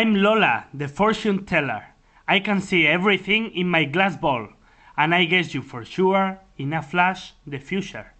I'm Lola, the fortune teller. I can see everything in my glass ball, and I guess you for sure, in a flash, the future.